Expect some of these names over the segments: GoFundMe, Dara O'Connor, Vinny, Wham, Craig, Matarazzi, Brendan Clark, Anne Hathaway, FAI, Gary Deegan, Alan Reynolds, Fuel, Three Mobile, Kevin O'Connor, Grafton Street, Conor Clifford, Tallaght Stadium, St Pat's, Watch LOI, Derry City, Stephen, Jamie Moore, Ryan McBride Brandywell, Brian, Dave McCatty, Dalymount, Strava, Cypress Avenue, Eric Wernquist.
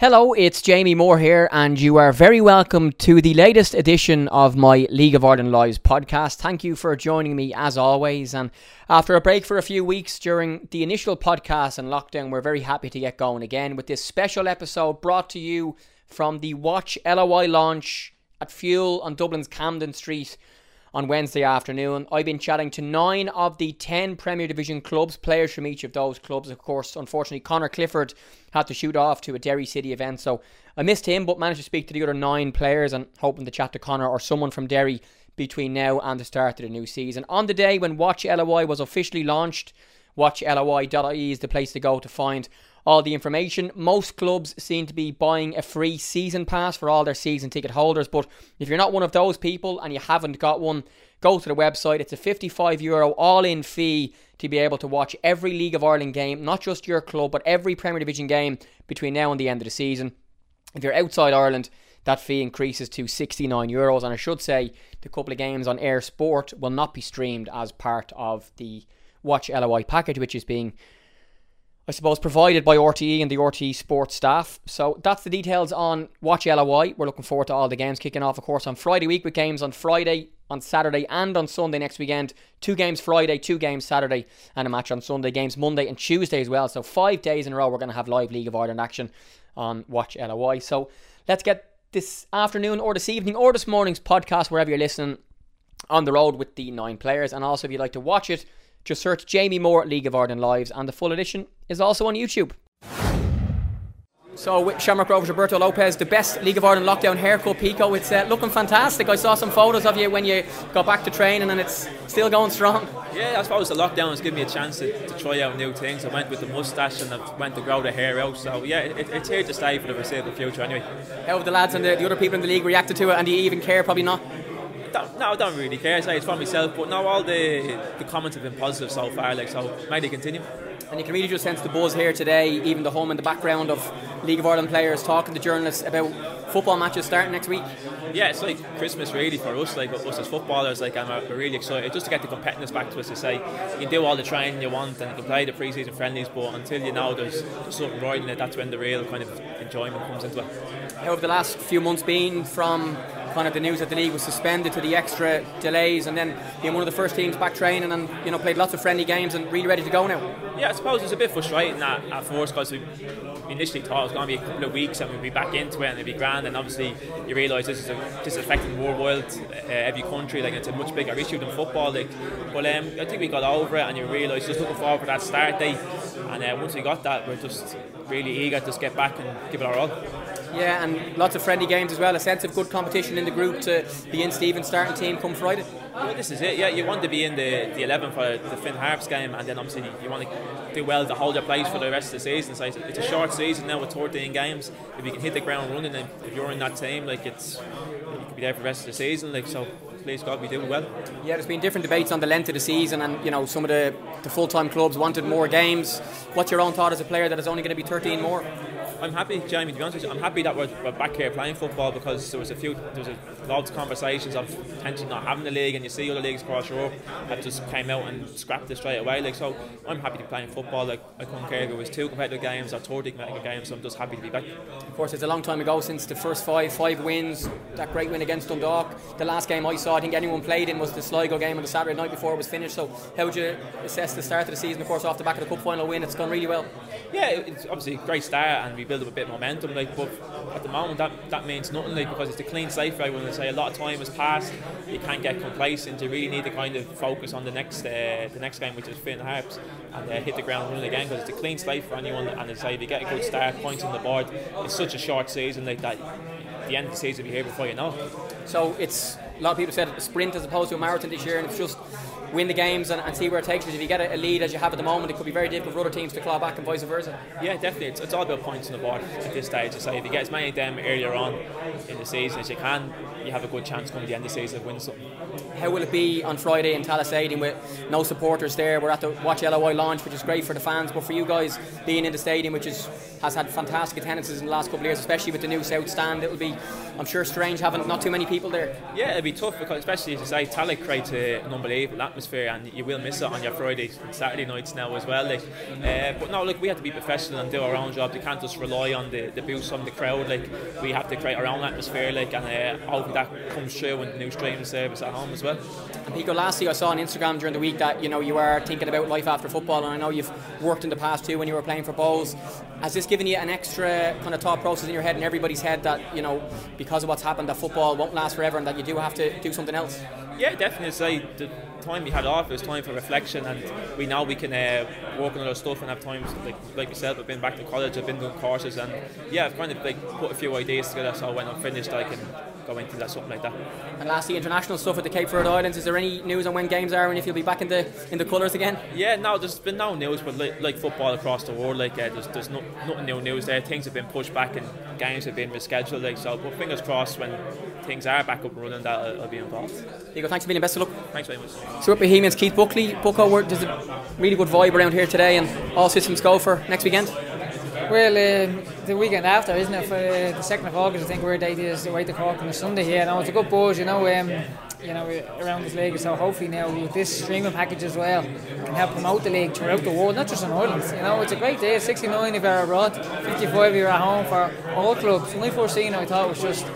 Hello, it's Jamie Moore here, and you are very welcome to the latest edition of my League of Ireland Lives podcast. Thank you for joining me as always, and after a break for a few weeks during the initial podcast and lockdown, we're very happy to get going again with this special episode brought to you from the Watch LOI launch at Fuel on Dublin's Camden Street on Wednesday afternoon. I've been chatting to 9 of the 10 Premier Division clubs, players from each of those clubs. Of course, unfortunately, Conor Clifford had to shoot off to a Derry City event, so I missed him, but managed to speak to the other 9 players and hoping to chat to Connor or someone from Derry between now and the start of the new season. On the day when Watch LOI was officially launched, watchloi.ie is the place to go to find all the information. Most clubs seem to be buying a free season pass for all their season ticket holders, but if you're not one of those people and you haven't got one, go to the website. It's a €55 all-in fee to be able to watch every League of Ireland game, not just your club, but every Premier Division game between now and the end of the season. If you're outside Ireland, that fee increases to €69, and I should say the couple of games on Air Sport will not be streamed as part of the Watch LOI package, which is being, I suppose, provided by RTE and the RTE sports staff. So that's the details on Watch LOI. We're looking forward to all the games kicking off, of course, on Friday week, with games on Friday, on Saturday and on Sunday next weekend. 2 games Friday, 2 games Saturday, and a match on Sunday. Games Monday and Tuesday as well. So 5 days in a row we're going to have live League of Ireland action on Watch LOI. So let's get this afternoon or this evening or this morning's podcast, wherever you're listening, on the road with the 9 players. And also, if you'd like to watch it, just search Jamie Moore League of Ireland Lives, and the full edition is also on YouTube. So with Shamrock Rovers' Roberto Lopez, the best League of Ireland lockdown haircut, Pico. It's looking fantastic. I saw some photos of you when you got back to training, and it's still going strong. Yeah, I suppose the lockdown has given me a chance to try out new things. I went with the moustache and I went to grow the hair out. So yeah, it's here to stay for the foreseeable future anyway. How have the lads and the other people in the league reacted to it, and do you even care? Probably not. No, I don't really care. It's for myself, but no, all the comments have been positive so far, so may they continue. And you can really just sense the buzz here today, even the hum in the background of League of Ireland players talking to journalists about football matches starting next week. Yeah, it's like Christmas really for us, us as footballers. We're really excited just to get the competitiveness back to us. To say you can do all the training you want and you can play the pre-season friendlies, but until you know there's something right in it, that's when the real kind of enjoyment comes into it. How have the last few months been, from kind of the news that the league was suspended to the extra delays and then being one of the first teams back training and, you know, played lots of friendly games and really ready to go now? Yeah, I suppose it's a bit frustrating at first, because we initially thought it was going to be a couple of weeks and we'd be back into it and it'd be grand, and obviously you realise this is affecting the world, every country, it's a much bigger issue than football. But I think we got over it, and you realise just looking forward for that start date, and once we got that, we're just really eager to get back and give it our all. Yeah, and lots of friendly games as well. A sense of good competition in the group to be in Stephen's starting team come Friday. Well, this is it, yeah. You want to be in the 11 for the Finn Harps game, and then obviously you want to do well to hold your place for the rest of the season. So it's a short season now with 14 games. If you can hit the ground running, and if you're in that team, you could be there for the rest of the season. So please God, we do well. Yeah, there's been different debates on the length of the season, and some of the full-time clubs wanted more games. What's your own thought as a player that it's only going to be 13 more? I'm happy, Jamie, to be honest with you. I'm happy that we're back here playing football, because there was lots of conversations of potentially not having the league, and you see other leagues across Europe that just came out and scrapped it straight away. So I'm happy to be playing football. I couldn't care if it was 2 competitive games or 30 competitive games, so I'm just happy to be back. Of course, it's a long time ago since the first five wins, that great win against Dundalk. The last game I saw, I think anyone played in, was the Sligo game on the Saturday night before it was finished. So how would you assess the start of the season? Of course, off the back of the cup final win, it's gone really well. Yeah, it's obviously a great start, and we build up a bit of momentum, but at the moment that means nothing, because it's a clean slate for everyone. I say a lot of time has passed. You can't get complacent. You really need to kind of focus on the next game, which is Finn Harps, and hit the ground running again, because it's a clean slate for anyone. And as I say, if you get a good start, points on the board, it's such a short season that the end of the season will be here before you know it. So it's, a lot of people said, a sprint as opposed to a marathon this year, and it's just win the games and see where it takes you. If you get a lead as you have at the moment, it could be very difficult for other teams to claw back and vice versa. Yeah, definitely. It's all about points on the board at this stage. So if you get as many of them earlier on in the season as you can, you have a good chance coming to the end of the season of winning something. How will it be on Friday in Tallaght Stadium with no supporters there? We're at the Watch LOI launch, which is great for the fans, but for you guys being in the stadium, which has had fantastic attendances in the last couple of years, especially with the new South Stand, it'll be, I'm sure, strange having not too many people there. Yeah, it'll be tough, because especially, as I say, Tallaght creates an unbelievable atmosphere. atmosphere, and you will miss it on your Friday and Saturday nights now as well. Like, but no, look, we have to be professional and do our own job. They can't just rely on the boost from the crowd. Like, we have to create our own atmosphere, like, and hopefully that comes through in the new streaming service at home as well. And Pico, lastly, I saw on Instagram during the week that, you know, you are thinking about life after football, and I know you've worked in the past too when you were playing for Bowes. Has this given you an extra kind of thought process in your head and everybody's head that, you know, because of what's happened, that football won't last forever and that you do have to do something else? Yeah, definitely. Say the time we had off, it was time for reflection, and we know we can work on other stuff and have times like yourself. I've been back to college, I've been doing courses, and yeah, I've kind of like put a few ideas together, so when I'm finished I can go into that, something like that. And lastly, international stuff at the Cape Verde Islands, is there any news on when games are and if you'll be back in the colours again? Yeah, no, there's been no news, but like football across the world, like there's nothing new news there. Things have been pushed back and games have been rescheduled, like, so, but fingers crossed when things are back up and running that I'll be involved. There you go, thanks for being, best of luck. Thanks very much. So with Bohemians, Keith Buckley, Bucko, there's a really good vibe around here today, and all systems go for next weekend? Well, the weekend after, isn't it, for the 2nd of August, I think we're dated as the way to Cork on a Sunday here. No, it's a good buzz, you know, around this league, so hopefully now with this streaming package as well can help promote the league throughout the world, not just in Ireland. You know, it's a great day, 69 if you're abroad, 55 if you're at home for all clubs. When I first seen it, I thought it was just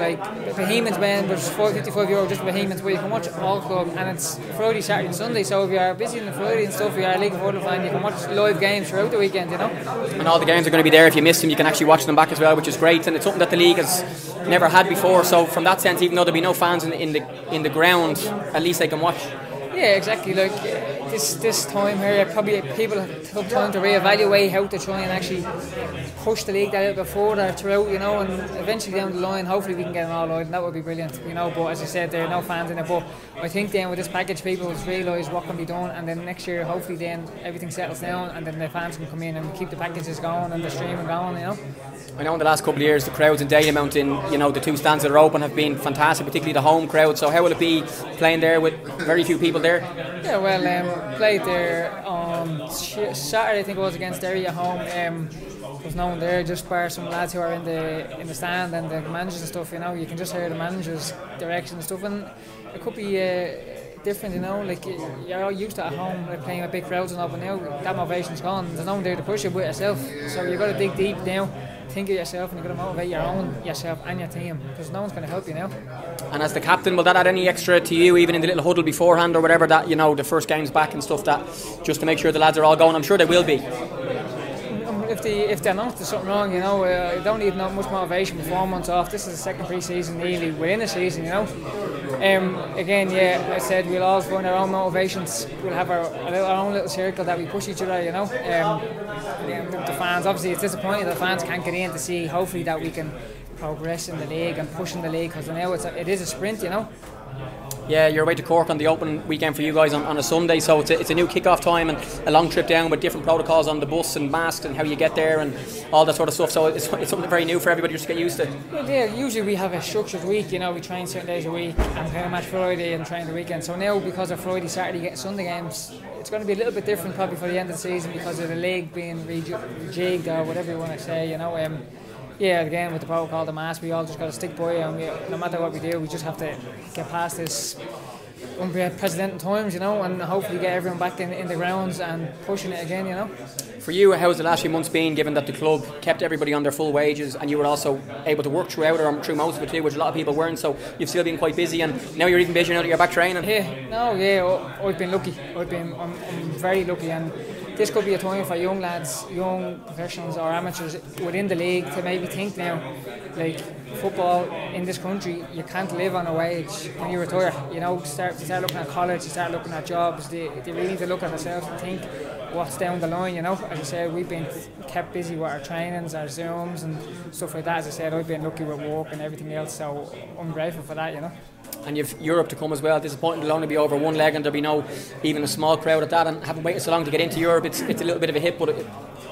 like Bohemians men, but it's €4.55 just Bohemians, where you can watch all club, and it's Friday, Saturday and Sunday, so if you are busy on the Friday and stuff, if you are a League of Ireland fan, you can watch live games throughout the weekend, you know. And all the games are going to be there. If you miss them, you can actually watch them back as well, which is great, and it's something that the league has never had before, so from that sense, even though there'll be no fans in the ground, at least they can watch. Yeah, exactly. Like this time here, probably people have took time to reevaluate how to try and actually push the league that out before they're throughout, you know. And eventually down the line, hopefully we can get them all out, and that would be brilliant, you know. But as I said, there are no fans in it. But I think then with this package, people will realise what can be done, and then next year, hopefully, then everything settles down, and then the fans can come in and keep the packages going and the streaming going, you know. I know in the last couple of years, the crowds in Dalymount, in, you know, the two stands that are open have been fantastic, particularly the home crowd. So how will it be playing there with very few people? There? Yeah, well, played there on Saturday, I think it was, against Derry at home. Was known there just by some lads who are in the stand and the managers and stuff. You know, you can just hear the managers' direction and stuff, and it could be different. You know, like you're all used to at home, like, playing with big crowds and all, but now that motivation's gone. There's no one there to push it with yourself, so you've got to dig deep now. Think of yourself, and you've got to motivate yourself and your team, because no one's going to help you now. And as the captain, will that add any extra to you, even in the little huddle beforehand or whatever, that, you know, the first game's back and stuff, that just to make sure the lads are all going? I'm sure they will be. If they're not, there's something wrong, you know. You don't need much motivation for 4 months off. This is the second pre-season nearly within a season, you know. Again, yeah, like I said, we'll all find our own motivations. We'll have our own little circle that we push each other, you know. The fans, obviously, it's disappointing that the fans can't get in to see. Hopefully that we can progress in the league and push in the league, because now it is a sprint, you know. Yeah, you're away to Cork on the open weekend for you guys on a Sunday, so it's a new kick-off time and a long trip down with different protocols on the bus and masks and how you get there and all that sort of stuff, so it's something very new for everybody just to get used to. Well, yeah, usually we have a structured week, you know, we train certain days a week and play a match Friday and train the weekend, so now because of Friday, Saturday, get Sunday games, it's going to be a little bit different probably for the end of the season because of the league being rejigged or whatever you want to say, you know. Yeah, again, with the protocol, the mask, we all just got to stick by it, and no matter what we do, we just have to get past this unprecedented times, you know, and hopefully get everyone back in the grounds and pushing it again, you know. For you, how has the last few months been, given that the club kept everybody on their full wages and you were also able to work throughout, or through most of it too, which a lot of people weren't, so you've still been quite busy, and now you're even busier now that you're back training? Yeah, no, yeah, I've been lucky. I'm very lucky, and this could be a time for young lads, young professionals or amateurs within the league to maybe think now, like, football in this country, you can't live on a wage when you retire. You know, start looking at college, you start looking at jobs, they really need to look at themselves and think what's down the line, you know. As I said, we've been kept busy with our trainings, our Zooms and stuff like that. As I said, I've been lucky with work and everything else, so I'm grateful for that, you know. And you've Europe to come as well. Disappointing, it'll only be over one leg and there'll be no even a small crowd at that, and having waited so long to get into Europe, it's a little bit of a hit, but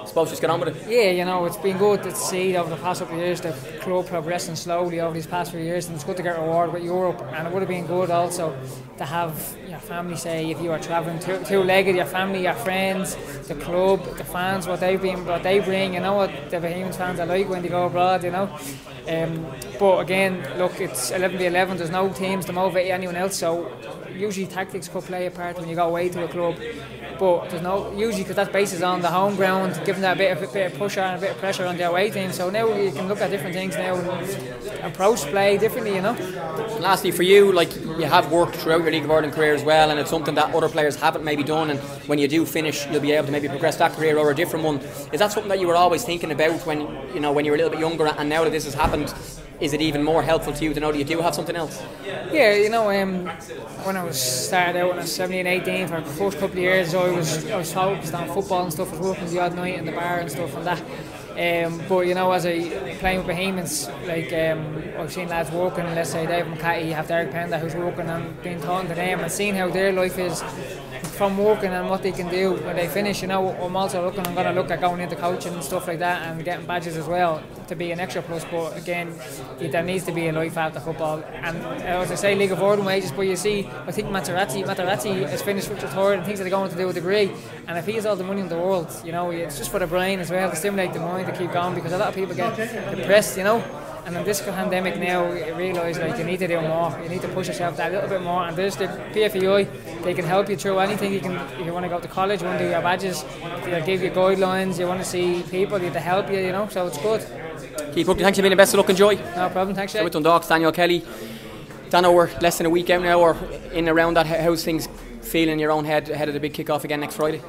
I suppose just get on with it. Yeah, you know, it's been good to see over the past couple of years the club progressing slowly over these past few years, and it's good to get a reward with Europe. And it would have been good also to have your family, say, if you were travelling two-legged, your family, your friends, the club, the fans, what they bring. You know what the Bohemians fans are like when they go abroad, you know. But again, look, it's 11v11, there's no teams to motivate anyone else, so usually tactics could play a part when you go away to a club, but there's no usually, because that base is on the home ground, giving that a bit of push and a bit of pressure on the away team. So now you can look at different things now and approach play differently, you know. And lastly for you, like, you have worked throughout your League of Ireland career as well, and it's something that other players haven't maybe done, and when you do finish you'll be able to maybe progress that career or a different one. Is that something that you were always thinking about when, you know, when you were a little bit younger, and now that this has happened, is it even more helpful to you to know that you do have something else? Yeah, you know, when I was started out when I was 17, 18, for the first couple of years I was focused on football and stuff. I was working the odd night in the bar and stuff and that. But you know, as I playing with Bohemians, like I've seen lads working, let's say Dave McCatty, you have Derek Panda who's working, and being talking to them and seeing how their life is from working and what they can do when they finish. You know, I'm also looking, I'm going to look at going into coaching and stuff like that and getting badges as well to be an extra plus. But again, there needs to be a life after football, and as I say, League of Ireland wages, but you see, I think Matarazzi is finished with retired and things that are going to do a degree, and if he has all the money in the world, you know, it's just for the brain as well to stimulate the mind to keep going, because a lot of people get depressed, you know. And in this pandemic now, you realise, like, you need to do more. You need to push yourself that little bit more. And there's the PFAI. They can help you through anything. You can, if you want to go to college, you want to do your badges, they'll give you guidelines. You want to see people, they have to help you, you know. So it's good. Keith Buckley, thanks for being the best of luck and joy. No problem, thanks, Jay. So with Dundalk, Daniel Kelly. Dan, we're less than a week out now, or in around that. How's things feeling in your own head ahead of the big kick-off again next Friday?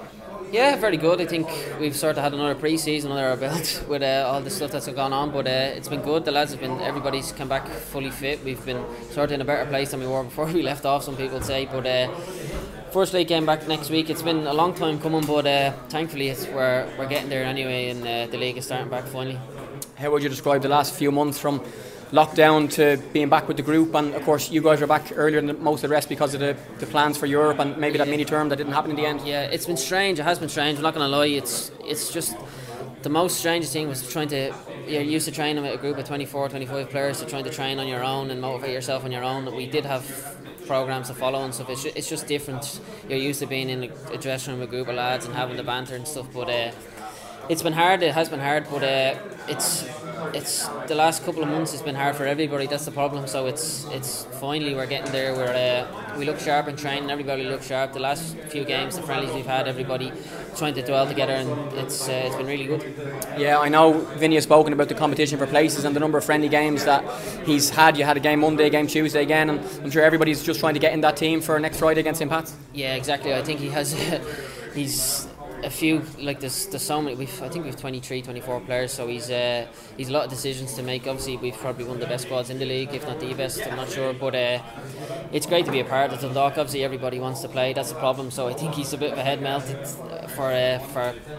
Yeah, very good. I think we've sort of had another pre-season under our belt with all the stuff that's gone on, but it's been good. The lads have been, everybody's come back fully fit. We've been sort of in a better place than we were before we left off, some people say, but first league game back next week. It's been a long time coming, but thankfully we're getting there anyway, and the league is starting back finally. How would you describe the last few months from lockdown to being back with the group? And of course you guys were back earlier than most of the rest because of the plans for Europe and maybe that mini term that didn't happen in the end. Yeah, it's been strange. It has been strange, I'm not going to lie. It's just the most strangest thing was trying to, you're used to training with a group of 24, 25 players, to trying to train on your own and motivate yourself on your own. We did have programs to follow and stuff. It's just different. You're used to being in a dressing room with a group of lads and having the banter and stuff, but it's been hard. It has been hard, but it's the last couple of months has been hard for everybody. That's the problem. So it's finally we're getting there. We look sharp in training. Everybody looks sharp. The last few games, the friendlies we've had, everybody trying to dwell together, and it's been really good. Yeah, I know Vinny has spoken about the competition for places and the number of friendly games that he's had. You had a game Monday, a game Tuesday again, and I'm sure everybody's just trying to get in that team for next Friday against St Pat's. Yeah, exactly. I think he has. He's a few, like, there's so many. I think we've 23, 24 players, so he's a lot of decisions to make. Obviously, we've probably one of the best squads in the league, if not the best, I'm not sure, but it's great to be a part of Dundalk. Obviously, everybody wants to play, that's the problem, so I think he's a bit of a head melt for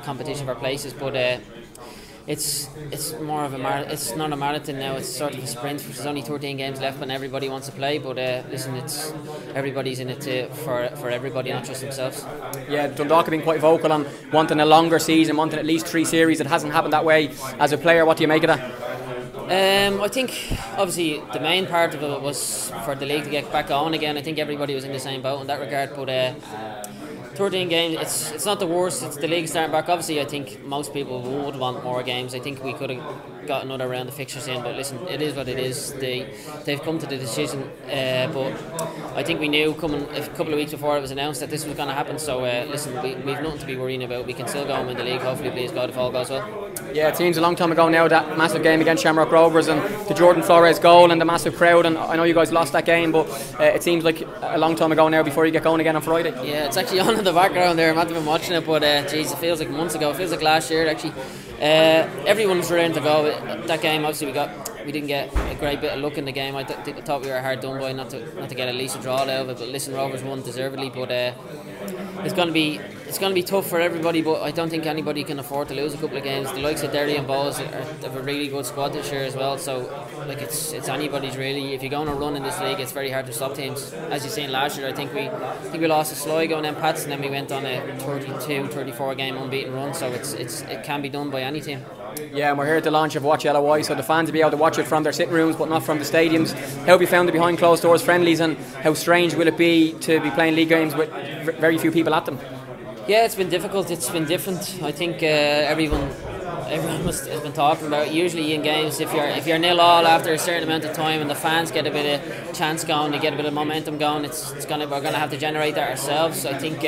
competition for places, but it's more of a marathon. It's not a marathon now, it's sort of a sprint. There's only 13 games left and everybody wants to play, but listen, it's everybody's in it for everybody, not just themselves. Yeah, Dundalk have been quite vocal on wanting a longer season, wanting at least 3 series. It hasn't happened that way. As a player, what do you make of that? I think obviously the main part of it was for the league to get back on again. I think everybody was in the same boat in that regard, but 13 games, it's not the worst. It's the league starting back. Obviously, I think most people would want more games. I think we could have got another round of fixtures in, but listen, it is what it is. They've come to the decision, but I think we knew coming a couple of weeks before it was announced that this was going to happen, so listen, we've nothing to be worrying about. We can still go and win the league, hopefully, please God, if all goes well. Yeah, it seems a long time ago now, that massive game against Shamrock Rovers and the Jordan Flores goal and the massive crowd, and I know you guys lost that game, but it seems like a long time ago now before you get going again on Friday. Yeah, it's actually on in the background there. I might have been watching it, but geez, it feels like months ago. It feels like last year, actually. Everyone was ready to go. That game, obviously, we didn't get a great bit of luck in the game. I thought we were hard done by not to get at least a draw out of it, but listen, Rovers won deservedly, but it's going to be it's going to be tough for everybody, but I don't think anybody can afford to lose a couple of games. The likes of Derry and Bowes have a really good squad this year as well, so like it's anybody's really. If you're going to run in this league, it's very hard to stop teams. As you seen last year, I think we lost to Sligo and then Pat's, and then we went on a 32-34 game unbeaten run, so it can be done by any team. Yeah, and we're here at the launch of Watch LOI, so the fans will be able to watch it from their sitting rooms but not from the stadiums. How have you found the behind closed doors friendlies, and how strange will it be to be playing league games with very few people at them? Yeah, it's been difficult, it's been different. I think everyone has been talking about it. Usually in games, if you're 0-0 after a certain amount of time and the fans get a bit of chance going, they get a bit of momentum going, we're going to have to generate that ourselves. So I think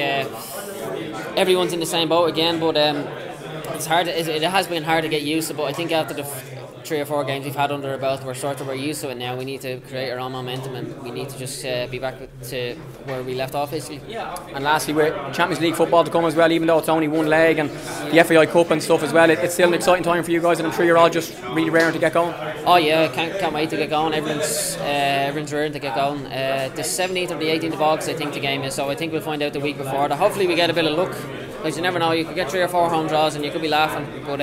everyone's in the same boat again, but it's hard. It has been hard to get used to, but I think after the three or four games we've had under our belt, we're used to it now. We need to create our own momentum, and we need to just be back to where we left off basically. Yeah. And lastly, with Champions League football to come as well, even though it's only one leg, and the FAI Cup and stuff as well, it's still an exciting time for you guys, and I'm sure you're all just really raring to get going. Oh yeah, I can't wait to get going. Everyone's raring to get going. The 17th or the 18th of August I think the game is, so I think we'll find out the week before. Hopefully we get a bit of luck, because you never know, you could get 3 or 4 home draws and you could be laughing, but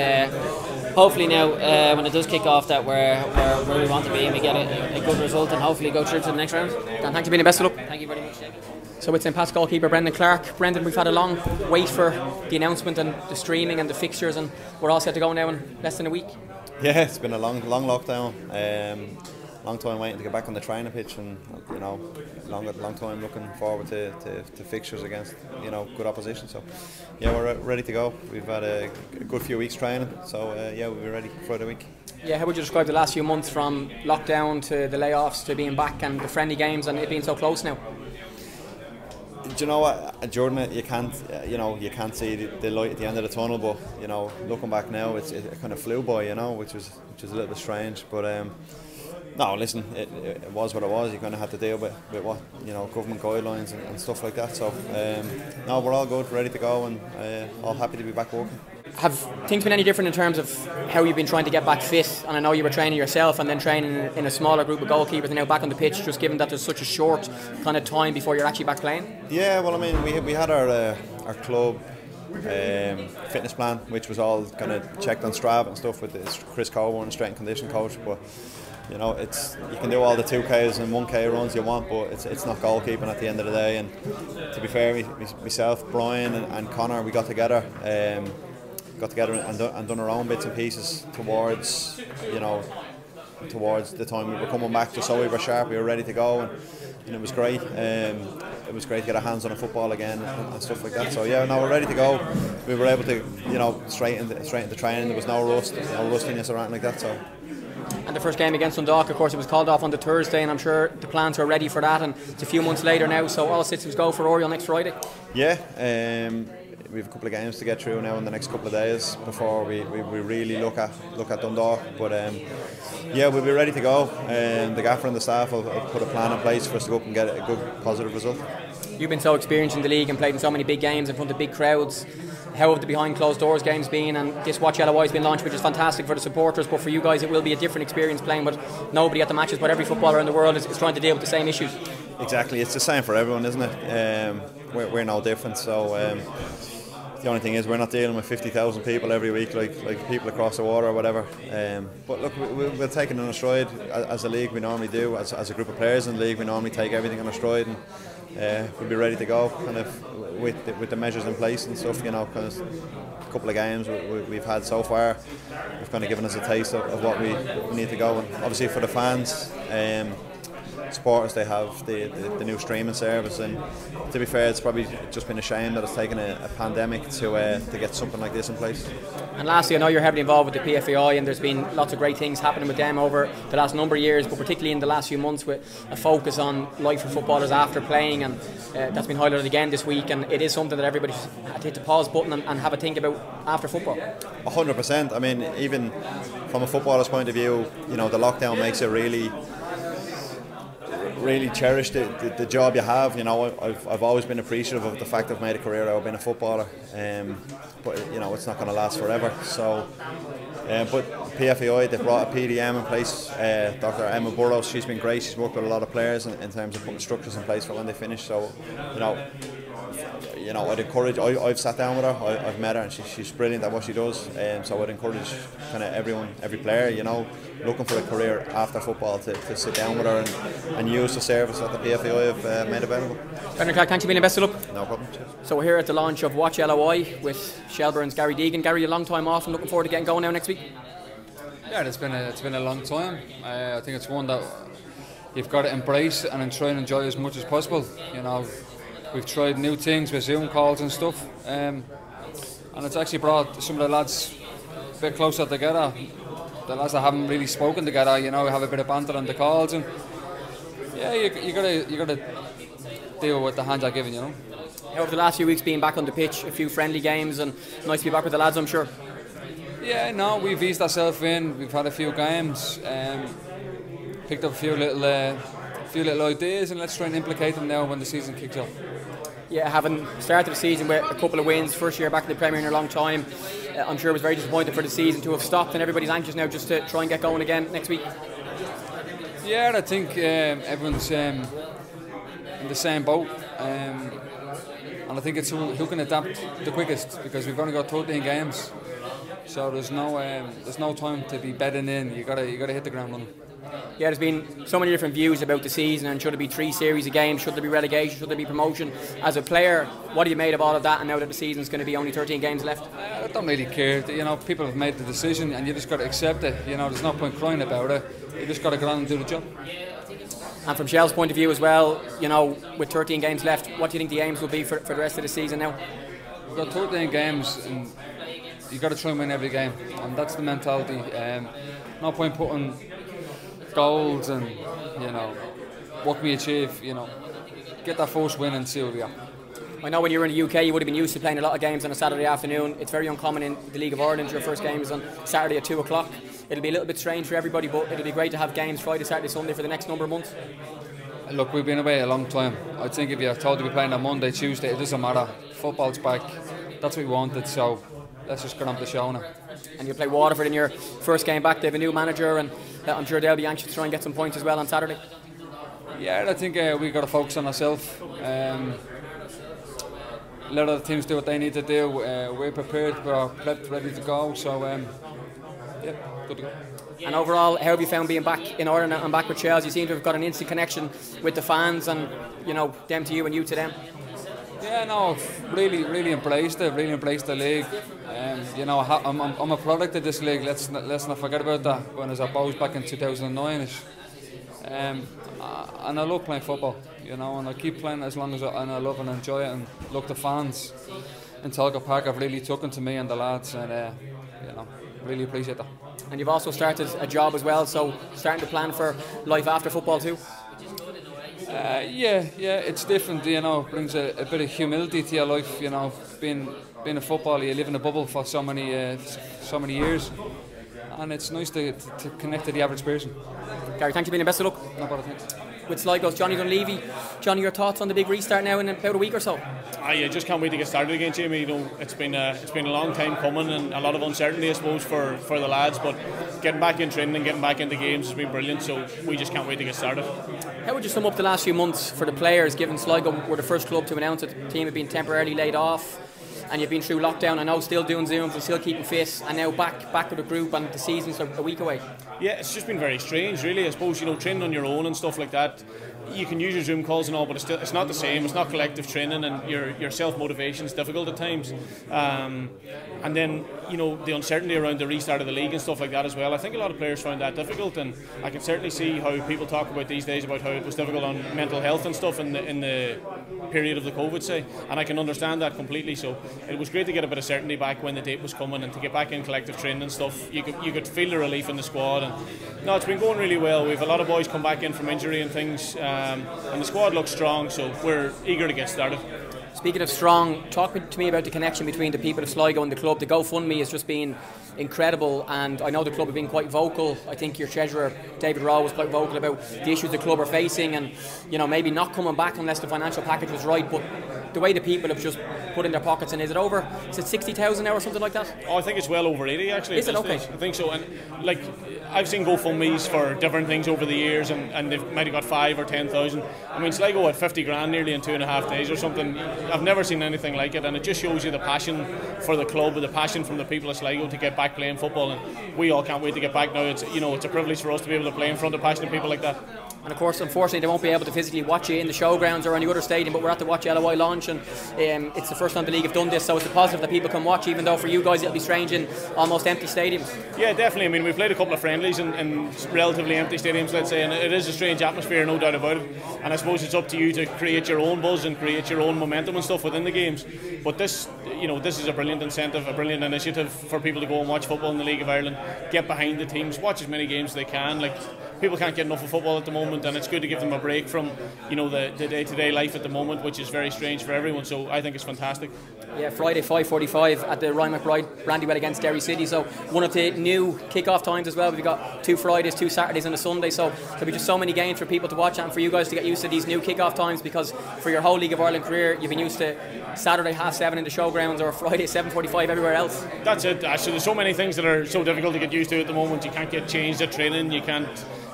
hopefully now when it does kick off that we're where we want to be, and we get a good result and hopefully go through to the next round. Dan, thanks for being the best of luck. Thank you very much, David. So it's St Pat's goalkeeper Brendan Clark. Brendan, we've had a long wait for the announcement and the streaming and the fixtures, and we're all set to go now in less than a week. Yeah, it's been a long lockdown. Long time waiting to get back on the training pitch, and you know, long time looking forward to fixtures against, you know, good opposition. So yeah, we're ready to go. We've had a good few weeks training, so yeah, we'll be ready for the week. Yeah, how would you describe the last few months, from lockdown to the layoffs to being back and the friendly games and it being so close now? Do you know what, Jordan? You can't see the light at the end of the tunnel, but you know, looking back now, it kind of flew by, you know, which was a little bit strange, but. No, listen. It was what it was. You're going to have to deal with what, you know, government guidelines and stuff like that. So, no, we're all good, ready to go, and all happy to be back working. Have things been any different in terms of how you've been trying to get back fit? And I know you were training yourself, and then training in a smaller group of goalkeepers, and now back on the pitch. Just given that there's such a short kind of time before you're actually back playing. Yeah, well, I mean, we had our club. Fitness plan, which was all kind of checked on Strava and stuff with this Chris Coburn, strength and condition coach, but you know, you can do all the 2Ks and 1K runs you want, but it's not goalkeeping at the end of the day. And to be fair, myself, Brian and Connor, we got together and done our own bits and pieces towards, you know, towards the time we were coming back, just so we were sharp, we were ready to go, and it was great. It was great to get our hands on a football again and stuff like that. So yeah, now we're ready to go. We were able to, you know, straight into training. There was no rustiness or anything like that. So. And the first game against Dundalk, of course, it was called off on the Thursday, and I'm sure the plans were ready for that. And it's a few months later now, so all systems go for Oriel next Friday. Yeah. We have a couple of games to get through now in the next couple of days before we really look at Dundalk, but yeah, we'll be ready to go, and the gaffer and the staff will put a plan in place for us to go up and get a good positive result. You've been so experienced in the league and played in so many big games in front of big crowds. How have the behind closed doors games been? And this Watch LOI has been launched, which is fantastic for the supporters, but for you guys it will be a different experience playing with nobody at the matches, but every footballer in the world is trying to deal with the same issues. Exactly, it's the same for everyone, isn't it? We're no different, so the only thing is we're not dealing with 50,000 people every week like people across the water or whatever. But look, we'll take it on a stride as a league. We normally do. As a group of players in the league, we normally take everything on a stride, and we'll be ready to go. Kind of with the measures in place and stuff. You know, kind of a couple of games we've had so far, we've kind of given us a taste of what we need to go. And obviously for the fans. Supporters, they have the new streaming service, and to be fair, it's probably just been a shame that it's taken a pandemic to get something like this in place. And lastly, I know you're heavily involved with the PFAI, and there's been lots of great things happening with them over the last number of years, but particularly in the last few months with a focus on life for footballers after playing, and that's been highlighted again this week, and it is something that everybody had to hit the pause button and have a think about after football. 100%. I mean, even from a footballer's point of view, you know, the lockdown makes it really cherish the job you have. You know, I've always been appreciative of the fact I've made a career out of being a footballer, but you know, it's not going to last forever. So, but PFAI, they brought a PDM in place. Dr. Emma Burrows, she's been great. She's worked with a lot of players in terms of putting structures in place for when they finish. So, you know, you know, I'd encourage. I've sat down with her. I've met her, and she's brilliant at what she does. So I'd encourage kind of everyone, every player, you know, looking for a career after football, to sit down with her and use the service that the PFAI have made available. Brendan Clark, thanks for being the best of luck. No problem. So we're here at the launch of Watch LOI with Shelbourne's Gary Deegan. Gary, a long time off, and looking forward to getting going now next week. Yeah, it's been a long time. I think it's one that you've got to embrace and try and enjoy as much as possible. You know, we've tried new things with Zoom calls and stuff, and it's actually brought some of the lads a bit closer together. The lads that haven't really spoken together, you know, have a bit of banter on the calls, and yeah, you gotta deal with the hand you're given, you know. Over the last few weeks, being back on the pitch, a few friendly games, and nice to be back with the lads, I'm sure. Yeah, no, we've eased ourselves in. We've had a few games, picked up a few little ideas, and let's try and implicate them now when the season kicks off. Yeah, having started the season with a couple of wins, first year back in the Premier in a long time, I'm sure it was very disappointing for the season to have stopped, and everybody's anxious now just to try and get going again next week. Yeah, I think everyone's in the same boat, and I think it's who can adapt the quickest, because we've only got 13 games. So there's no time to be bedding in. You gotta hit the ground running. Yeah, there's been so many different views about the season, and should it be 3 series a game? Should there be relegation? Should there be promotion? As a player, what do you made of all of that? And now that the season's going to be only 13 games left, I don't really care. You know, people have made the decision, and you just got to accept it. You know, there's no point crying about it. You just got to go on and do the job. And from Shell's point of view as well, you know, with 13 games left, what do you think the aims will be for the rest of the season now? We've got 13 games. And you've got to try and win every game, and that's the mentality. No point putting goals and, you know, what can we achieve, you know, get that first win and see where we are. I know when you were in the UK you would have been used to playing a lot of games on a Saturday afternoon. It's very uncommon in the League of Ireland, your first game is on Saturday at 2 o'clock. It'll be a little bit strange for everybody, but it'll be great to have games Friday, Saturday, Sunday for the next number of months. Look, we've been away a long time. I think if you're told to be playing on Monday, Tuesday, it doesn't matter. Football's back, that's what we wanted, so let's just get on the show now. And you play Waterford in your first game back. They have a new manager, and I'm sure they'll be anxious to try and get some points as well on Saturday. Yeah, I think we've got to focus on ourselves. Let other teams do what they need to do. We're prepared, we're prepped, ready to go. So, yeah, good to go. And overall, how have you found being back in Ireland and back with Chelsea? You seem to have got an instant connection with the fans, and, you know, them to you and you to them. Yeah, no, I've really embraced it. Really embraced the league. You know, I'm a product of this league. Let's not forget about that. When I was at Bows back in 2009ish, and I love playing football. You know, and I keep playing as long as I love and enjoy it. And look, the fans in Talca Park have really taken to me and the lads, and you know, really appreciate that. And you've also started a job as well, so starting to plan for life after football too. Yeah, it's different, you know, brings a bit of humility to your life, you know, being a footballer, you live in a bubble for so many years, and it's nice to connect to the average person. Gary, thanks for being the best of luck. No bother, thanks. With Sligo's Johnny Dunleavy. Johnny, your thoughts on the big restart now in about a week or so? I just can't wait to get started again, Jamie. You know, it's been a long time coming, and a lot of uncertainty, I suppose, for the lads, but getting back in training and getting back into games has been brilliant, so we just can't wait to get started. How would you sum up the last few months for the players, given Sligo were the first club to announce that the team had been temporarily laid off, and you've been through lockdown, I know, still doing Zooms and still keeping fit, and now back with the group, and the season's a week away? Yeah, it's just been very strange, really. I suppose, you know, training on your own and stuff like that, you can use your Zoom calls and all, but it's not the same. It's not collective training, and your self-motivation is difficult at times. And then, you know, the uncertainty around the restart of the league and stuff like that as well. I think a lot of players found that difficult, and I can certainly see how people talk about these days about how it was difficult on mental health and stuff in the period of the COVID, say, and I can understand that completely. So it was great to get a bit of certainty back when the date was coming, and to get back in collective training and stuff. You could feel the relief in the squad, and no, it's been going really well. We've a lot of boys come back in from injury and things. And the squad looks strong, so we're eager to get started. Speaking of strong, talk to me about the connection between the people of Sligo and the club. The GoFundMe has just been incredible, and I know the club have been quite vocal. I think your treasurer, David Raw, was quite vocal about the issues the club are facing, and, you know, maybe not coming back unless the financial package was right, but the way the people have just put in their pockets, and is it over? Is it 60,000 now or something like that? Oh, I think it's well over 80 actually. Is it okay? I think so. And like, I've seen GoFundMe's for different things over the years, and they've might have got 5 or 10,000. I mean, Sligo had 50 grand nearly in 2.5 days or something. I've never seen anything like it, and it just shows you the passion for the club, the passion from the people of Sligo to get back playing football, and we all can't wait to get back now. It's, you know, it's a privilege for us to be able to play in front of passionate people like that. And of course, unfortunately, they won't be able to physically watch you in the showgrounds or any other stadium, but we're at the Watch LOI launch, and it's the first time the league have done this, so it's a positive that people can watch, even though for you guys it'll be strange in almost empty stadiums. Yeah, definitely. I mean, we've played a couple of friendlies in relatively empty stadiums, let's say, and it is a strange atmosphere, no doubt about it. And I suppose it's up to you to create your own buzz and create your own momentum and stuff within the games. But this, you know, this is a brilliant incentive, a brilliant initiative for people to go and watch football in the League of Ireland, get behind the teams, watch as many games as they can. Like, people can't get enough of football at the moment, and it's good to give them a break from, you know, the day-to-day life at the moment, which is very strange for everyone, so I think it's fantastic. Yeah, Friday 5:45 at the Ryan McBride Brandywell against Derry City, so one of the new kick-off times as well. We've got 2 Fridays, 2 Saturdays and a Sunday, so there'll be just so many games for people to watch and for you guys to get used to these new kick-off times, because for your whole League of Ireland career you've been used to Saturday 7:30 in the showgrounds or Friday 7:45 everywhere else. That's it. Actually, there's so many things that are so difficult to get used to at the moment. You can't get changed at training,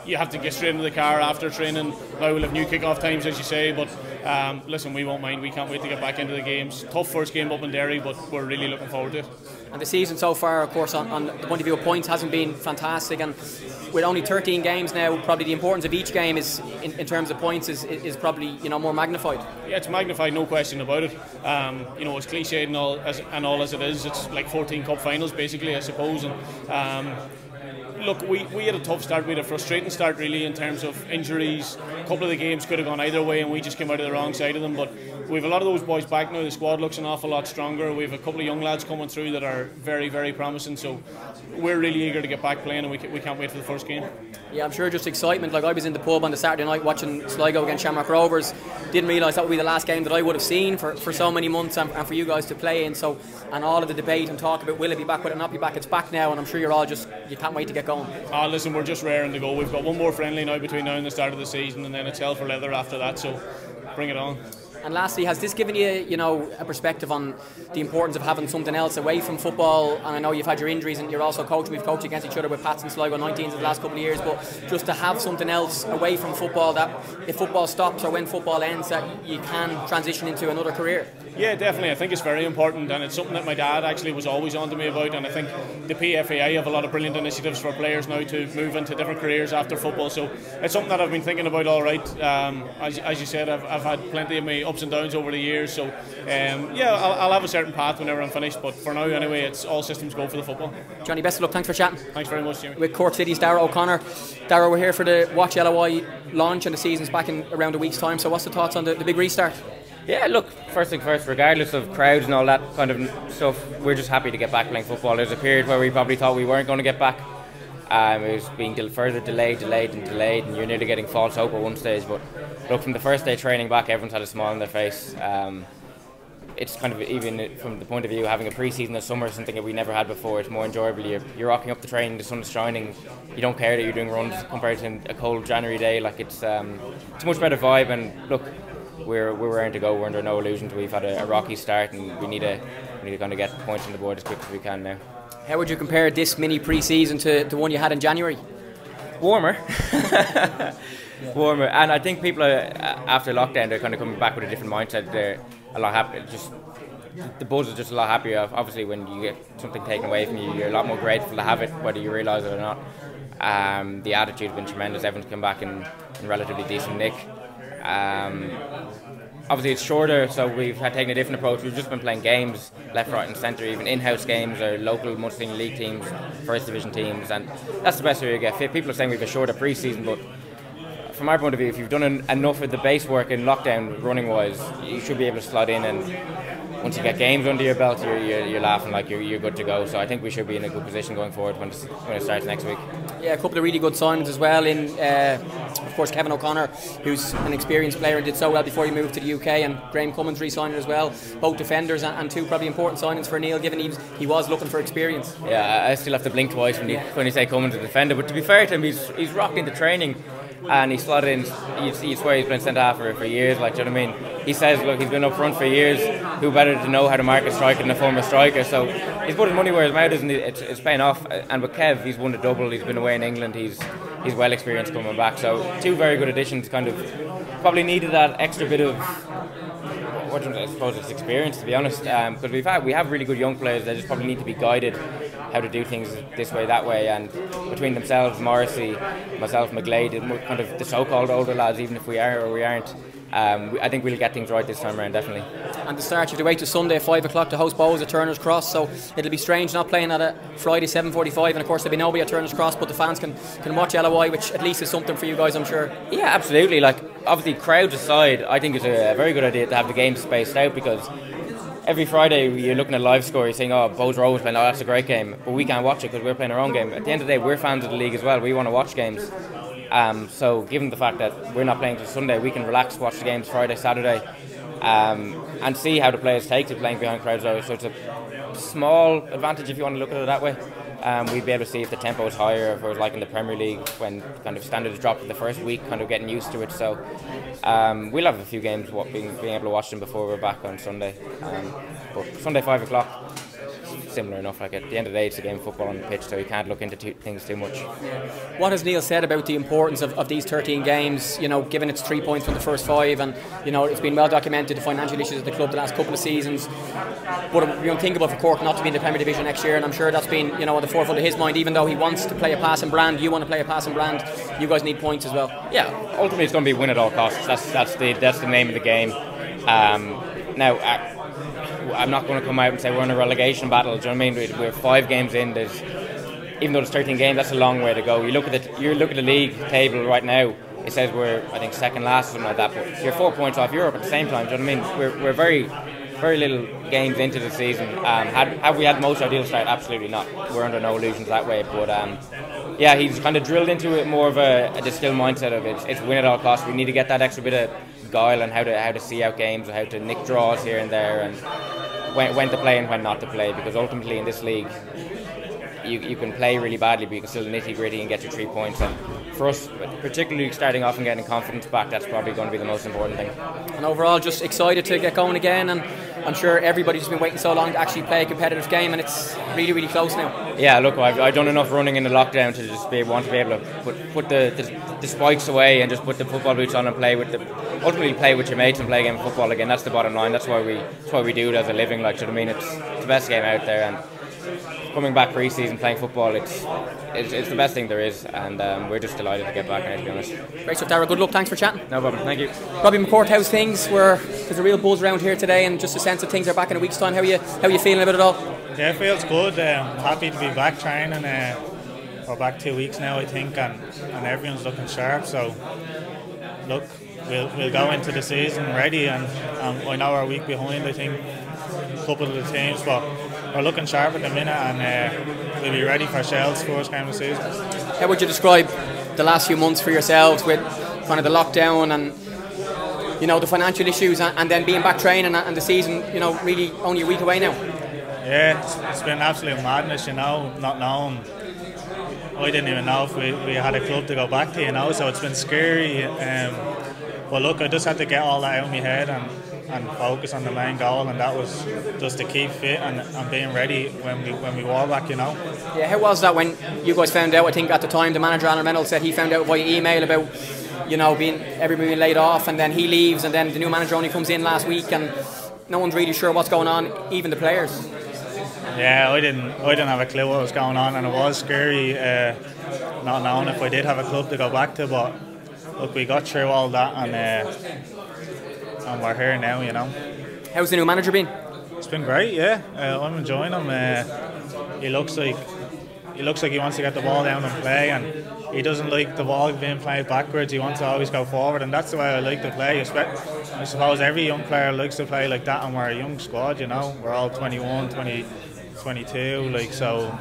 you have to get straight into the car after training. Now we'll have new kick-off times, as you say, but listen, we won't mind. We can't wait to get back into the games. Tough first game up in Derry, but we're really looking forward to it. And the season so far, of course, on the point of view of points, hasn't been fantastic, and with only 13 games now, probably the importance of each game is in terms of points is probably, you know, more magnified. Yeah, it's magnified, no question about it. You know, as cliched and all as it is, it's like 14 cup finals basically, I suppose. And look, we had a tough start. We had a frustrating start, really, in terms of injuries. A couple of the games could have gone either way, and we just came out of the wrong side of them. But we've a lot of those boys back now. The squad looks an awful lot stronger. We've a couple of young lads coming through that are very, very promising. So we're really eager to get back playing, and we can't wait for the first game. Yeah, I'm sure just excitement. Like, I was in the pub on the Saturday night watching Sligo against Shamrock Rovers. Didn't realise that would be the last game that I would have seen for so many months, and for you guys to play in. So, and all of the debate and talk about will it be back, will it not be back? It's back now, and I'm sure you're all just, you can't wait to get going. Listen, we're just raring to go. We've got one more friendly now between now and the start of the season, and then it's hell for leather after that, so bring it on. And lastly, has this given you, you know, a perspective on the importance of having something else away from football? And I know you've had your injuries and you're also coaching. We've coached against each other with Pats and Sligo 19s in the last couple of years, but just to have something else away from football, that if football stops or when football ends, that you can transition into another career. Yeah, definitely. I think it's very important, and it's something that my dad actually was always on to me about, and I think the PFAI have a lot of brilliant initiatives for players now to move into different careers after football, so it's something that I've been thinking about all right. As you said, I've had plenty of my ups and downs over the years, so I'll have a certain path whenever I'm finished, but for now anyway, it's all systems go for the football. Johnny, best of luck, thanks for chatting. Thanks very much, Jimmy. With Cork City's Dara O'Connor. Dara, we're here for the Watch LOI launch, and the season's back in around a week's time, so what's the thoughts on the big restart? Yeah, look, first thing first, regardless of crowds and all that kind of stuff, we're just happy to get back playing football. There's a period where we probably thought we weren't going to get back. It was being further delayed, and you're nearly getting false hope at one stage. But look, from the first day training back, everyone's had a smile on their face. It's kind of, even from the point of view of having a pre-season this summer, something that we never had before, it's more enjoyable. You're rocking up the train, the sun's shining, you don't care that you're doing runs compared to a cold January day. Like, it's a much better vibe, and look, we're raring to go. We're under no illusions. We've had a rocky start, and we need to kind of get points on the board as quick as we can now. How would you compare this mini pre-season to the one you had in January? Warmer. Warmer. And I think people are, after lockdown, they're kind of coming back with a different mindset. They're a lot happier. Just the buzz is just a lot happier. Obviously, when you get something taken away from you, you're a lot more grateful to have it, whether you realise it or not. The attitude's been tremendous. Everyone's come back in relatively decent nick. Obviously it's shorter, so we've had taken a different approach. We've just been playing games left, right and centre, even in-house games or local Munster league teams, first division teams, and that's the best way to get fit. People are saying we've a shorter pre-season, but from my point of view, if you've done enough of the base work in lockdown running wise, you should be able to slot in, and once you get games under your belt, you're laughing like you're good to go. So I think we should be in a good position going forward when it starts next week. Yeah, a couple of really good signings as well in, of course, Kevin O'Connor, who's an experienced player and did so well before he moved to the UK, and Graham Cummins re-signed as well, both defenders, and two probably important signings for Neil, given he was looking for experience. Yeah, I still have to blink twice when you say Cummins a defender, but to be fair to him, he's rocking the training. and he's slotted in. You swear he's been sent off for years, like, do you know what I mean? He says, look, he's been up front for years, who better to know how to mark a striker than a former striker, so he's put his money where his mouth is, and it's paying off. And with Kev, he's won a double, he's been away in England, he's well experienced coming back, so two very good additions. Kind of probably needed that extra bit of, I suppose it's experience, to be honest, because we have really good young players. They just probably need to be guided how to do things this way, that way, and between themselves, Morrissey, myself, McGlade, kind of the so-called older lads, even if we are or we aren't, I think we'll get things right this time around, definitely. And the start, you have to wait till Sunday at 5 o'clock to host Bowes at Turner's Cross, so it'll be strange not playing at a Friday 7.45, and of course there'll be nobody at Turner's Cross, but the fans can watch LOI, which at least is something for you guys, I'm sure. Yeah, absolutely. Like, obviously, crowds aside, I think it's a very good idea to have the game spaced out, because every Friday you're looking at live score, you're saying, oh, Bowes Rovers playing, oh, that's a great game, but we can't watch it because we're playing our own game. At the end of the day, we're fans of the league as well, we want to watch games. So given the fact that we're not playing till Sunday, we can relax, watch the games Friday, Saturday, and see how the players take to playing behind crowds. So it's a small advantage if you want to look at it that way. We'd be able to see if the tempo is higher, if it was like in the Premier League when kind of standards dropped in the first week, kind of getting used to it. So we'll have a few games being able to watch them before we're back on Sunday. But Sunday 5 o'clock, similar enough. Like, at the end of the day, it's a game of football on the pitch, so you can't look into things too much. What has Neil said about the importance of these 13 games, you know, given it's 3 points from the first five, and, you know, it's been well documented the financial issues of the club the last couple of seasons, but it would be unthinkable for Cork not to be in the Premier Division next year, and I'm sure that's been, you know, on the forefront of his mind, even though he wants to play a passing brand, you want to play a passing brand, you guys need points as well. Yeah, ultimately it's going to be win at all costs. That's the name of the game. I'm not going to come out and say we're in a relegation battle. Do you know what I mean? We're 5 games in. Even though there's 13 games, that's a long way to go. You look at the league table right now. It says we're, I think, second last or something like that. But you're 4 points off Europe at the same time. Do you know what I mean? We're very, very little games into the season. Have we had most ideal start? Absolutely not. We're under no illusions that way. But yeah, he's kind of drilled into it more of a distilled mindset of it. It's win at all costs. We need to get that extra bit of guile and how to see out games, or how to nick draws here and there, and when to play and when not to play, because ultimately in this league you can play really badly, but you can still nitty gritty and get your 3 points. And for us, particularly starting off and getting confidence back, that's probably going to be the most important thing. And overall, just excited to get going again, and I'm sure everybody's been waiting so long to actually play a competitive game, and it's really, really close now. Yeah, look, I've done enough running in the lockdown to just want to be able to put the spikes away and just put the football boots on and play with ultimately play with your mates and play a game of football again. That's the bottom line. That's why we do it as a living. Like, do you know what I mean? It's the best game out there, and coming back pre-season playing football, it's the best thing there is, and we're just delighted to get back in it, to be honest. Great stuff, Dara. Good luck. Thanks for chatting. No problem. Thank you. Robbie McCourt, how's things? There's a real buzz around here today, and just a sense of things are back in a week's time. How are you feeling about it all? Yeah, it feels good. Happy to be back training. We're back 2 weeks now, I think, and everyone's looking sharp. So look, we'll go into the season ready, and I know we're a week behind, I think, a couple of the teams, but we're looking sharp at the minute, and we'll be ready for Shell's first game of the season. How would you describe the last few months for yourselves, with kind of the lockdown and, you know, the financial issues, and then being back training, and the season, you know, really only a week away now? Yeah, it's been absolute madness, you know, not knowing. I didn't even know if we had a club to go back to, you know, so it's been scary. But look, I just had to get all that out of my head and focus on the main goal, and that was just to keep fit and being ready when we were back, you know. Yeah, how was that when you guys found out? I think at the time the manager, Alan Reynolds, said he found out via email about, you know, everybody being laid off, and then he leaves, and then the new manager only comes in last week, and no one's really sure what's going on, even the players. Yeah, I didn't have a clue what was going on, and it was scary not knowing if I did have a club to go back to, but look, we got through all that, and we're here now, you know. How's the new manager been? It's been great, yeah. I'm enjoying him. He looks like he wants to get the ball down and play, and he doesn't like the ball being played backwards. He wants to always go forward, and that's the way I like to play. I suppose every young player likes to play like that, and we're a young squad, you know. We're all 21, 20... 22, like, so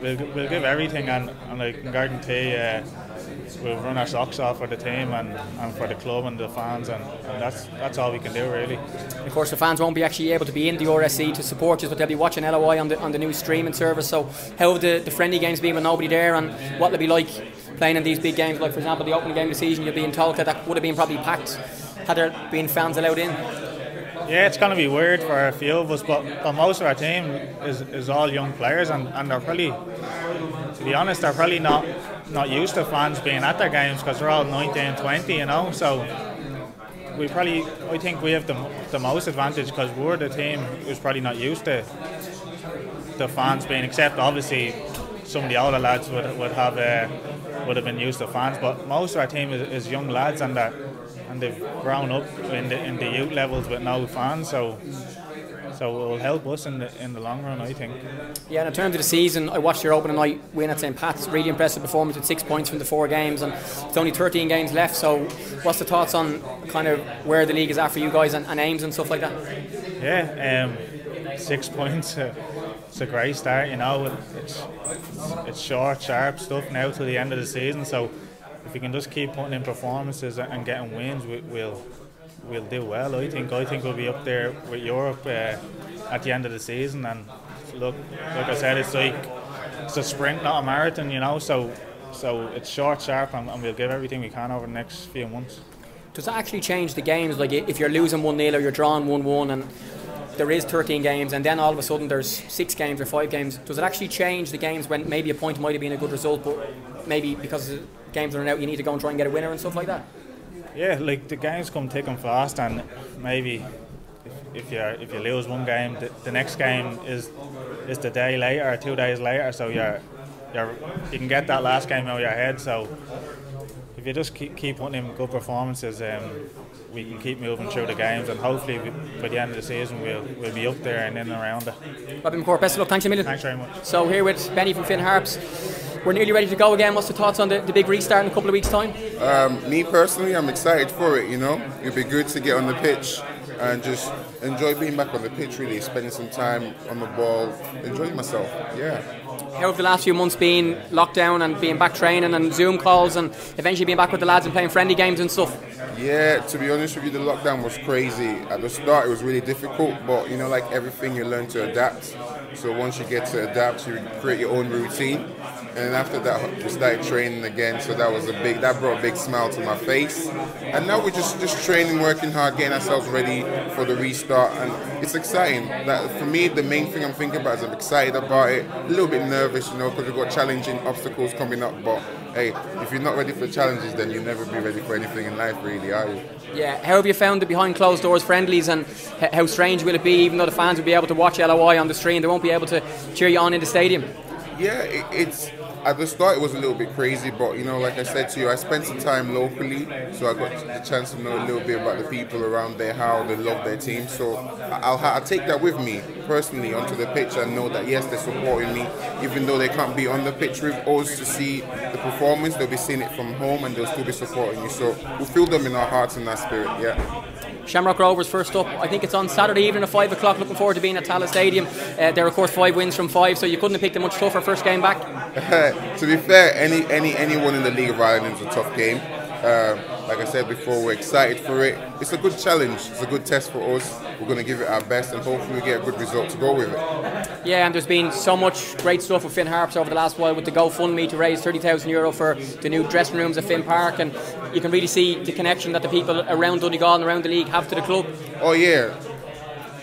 we'll give everything, and like, I guarantee we'll run our socks off for the team and for the club and the fans, and that's all we can do, really. Of course, the fans won't be actually able to be in the RSC to support you, but they'll be watching LOI on the new streaming service. So how have the friendly games been with nobody there, and what will it be like playing in these big games, like for example the opening game of the season, you're being told that would have been probably packed had there been fans allowed in. Yeah, it's going to be weird for a few of us, but most of our team is all young players, and they're probably, to be honest, they're probably not used to fans being at their games because they're all 19, 20, you know, so I think we have the most advantage because we're the team who's probably not used to the fans being, except obviously some of the older lads would have been used to fans, but most of our team is young lads and they've grown up in the youth levels with no fans, so it will help us in the long run, I think. Yeah, and in terms of the season, I watched your opening night win at St Pat's. Really impressive performance with 6 points from the 4 games, and it's only 13 games left. So, what's the thoughts on kind of where the league is at for you guys and aims and stuff like that? Yeah, 6 points. It's a great start, you know. It's short, sharp stuff now till the end of the season. So, if we can just keep putting in performances and getting wins, we'll do well. I think we'll be up there with Europe at the end of the season, and look, like I said, it's a sprint, not a marathon, you know, so it's short, sharp, and we'll give everything we can over the next few months. Does that actually change the games, like if you're losing 1-0 or you're drawing 1-1 and there is 13 games and then all of a sudden there's 6 games or 5 games, does it actually change the games when maybe a point might have been a good result but maybe because the games are out you need to go and try and get a winner and stuff like that? Yeah, like the games come thick and fast, and maybe if you lose one game, the next game is the day later, or 2 days later. So you can get that last game out of your head. So if you just keep putting in good performances, we can keep moving through the games, and hopefully by the end of the season we'll be up there and in and around it. Robin McCourt, best of luck. Thanks a million. Thanks very much. So here with Benny from Finn Harps. We're nearly ready to go again. What's the thoughts on the big restart in a couple of weeks' time? Me personally, I'm excited for it, you know. It'd be good to get on the pitch and just enjoy being back on the pitch, really, spending some time on the ball, enjoying myself, yeah. How have the last few months been, lockdown and being back training and Zoom calls and eventually being back with the lads and playing friendly games and stuff? Yeah, to be honest with you, the lockdown was crazy. At the start, it was really difficult, but, you know, like everything, you learn to adapt. So once you get to adapt, you create your own routine. And then after that, we started training again. So that brought a big smile to my face. And now we're just training, working hard, getting ourselves ready for the restart. And it's exciting. For me, the main thing I'm thinking about is I'm excited about it. A little bit nervous, you know, because we've got challenging obstacles coming up. But hey, if you're not ready for challenges, then you'll never be ready for anything in life, really, are you? Yeah. How have you found the behind closed doors friendlies, and how strange will it be, even though the fans will be able to watch LOI on the stream, they won't be able to cheer you on in the stadium? Yeah, it's at the start it was a little bit crazy, but you know, like I said to you, I spent some time locally, so I got the chance to know a little bit about the people around there, how they love their team. So I'll take that with me personally onto the pitch and know that yes, they're supporting me, even though they can't be on the pitch with us to see the performance. They'll be seeing it from home, and they'll still be supporting you. So we'll feel them in our hearts and our spirit. Yeah. Shamrock Rovers first up, I think it's on Saturday evening at 5 o'clock, looking forward to being at Tallaght Stadium. They're of course 5 wins from 5, so you couldn't have picked a much tougher first game back. To be fair, anyone in the League of Ireland is a tough game. Like I said before, we're excited for it. It's a good challenge, it's a good test for us. We're going to give it our best and hopefully we get a good result to go with it. Yeah, and there's been so much great stuff with Finn Harps over the last while with the GoFundMe to raise €30,000 for the new dressing rooms at Finn Park, and you can really see the connection that the people around Donegal and around the league have to the club. Oh yeah,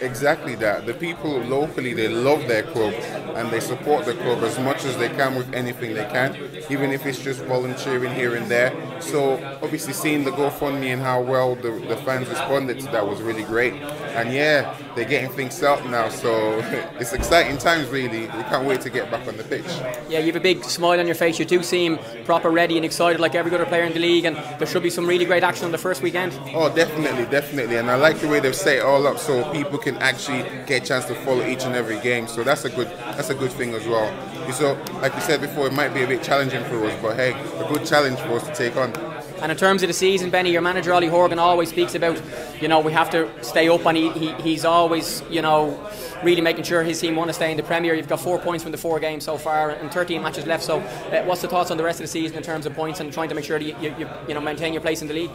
exactly that. The people locally, they love their club and they support the club as much as they can with anything they can, even if it's just volunteering here and there. So obviously seeing the GoFundMe and how well the fans responded to that was really great. And yeah, they're getting things out now, so it's exciting times really. We can't wait to get back on the pitch. Yeah, you have a big smile on your face. You do seem proper ready and excited like every other player in the league, and there should be some really great action on the first weekend. Oh, definitely. And I like the way they've set it all up so people can actually get a chance to follow each and every game, so that's a good thing as well. So like you said before, it might be a bit challenging for us, but hey, a good challenge for us to take on. And in terms of the season, Benny, your manager Ollie Horgan always speaks about, you know, we have to stay up, and he's always, you know, really making sure his team want to stay in the Premier. You've got 4 points from the 4 games so far and 13 matches left, so what's the thoughts on the rest of the season in terms of points and trying to make sure that you maintain your place in the league?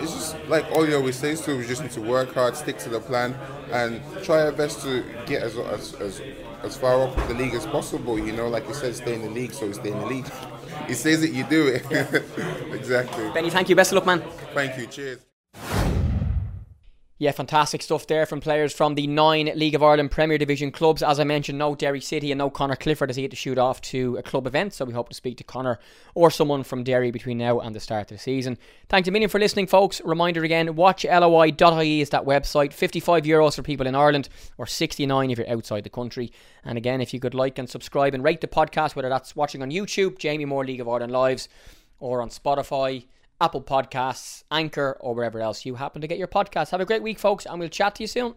It's just like Ollie always says to, we just need to work hard, stick to the plan and try our best to get as far up the league as possible, you know, like you said, stay in the league, so we stay in the league. He says it, you do it. Yeah. Exactly. Benny, thank you. Best of luck, man. Thank you. Cheers. Yeah, fantastic stuff there from players from the 9 League of Ireland Premier Division clubs. As I mentioned, no Derry City and no Conor Clifford as he had to shoot off to a club event. So we hope to speak to Conor or someone from Derry between now and the start of the season. Thanks a million for listening, folks. Reminder again, watchloi.ie is that website. €55 for people in Ireland or €69 if you're outside the country. And again, if you could like and subscribe and rate the podcast, whether that's watching on YouTube, Jamie Moore League of Ireland Lives, or on Spotify, Apple Podcasts, Anchor, or wherever else you happen to get your podcasts. Have a great week, folks, and we'll chat to you soon.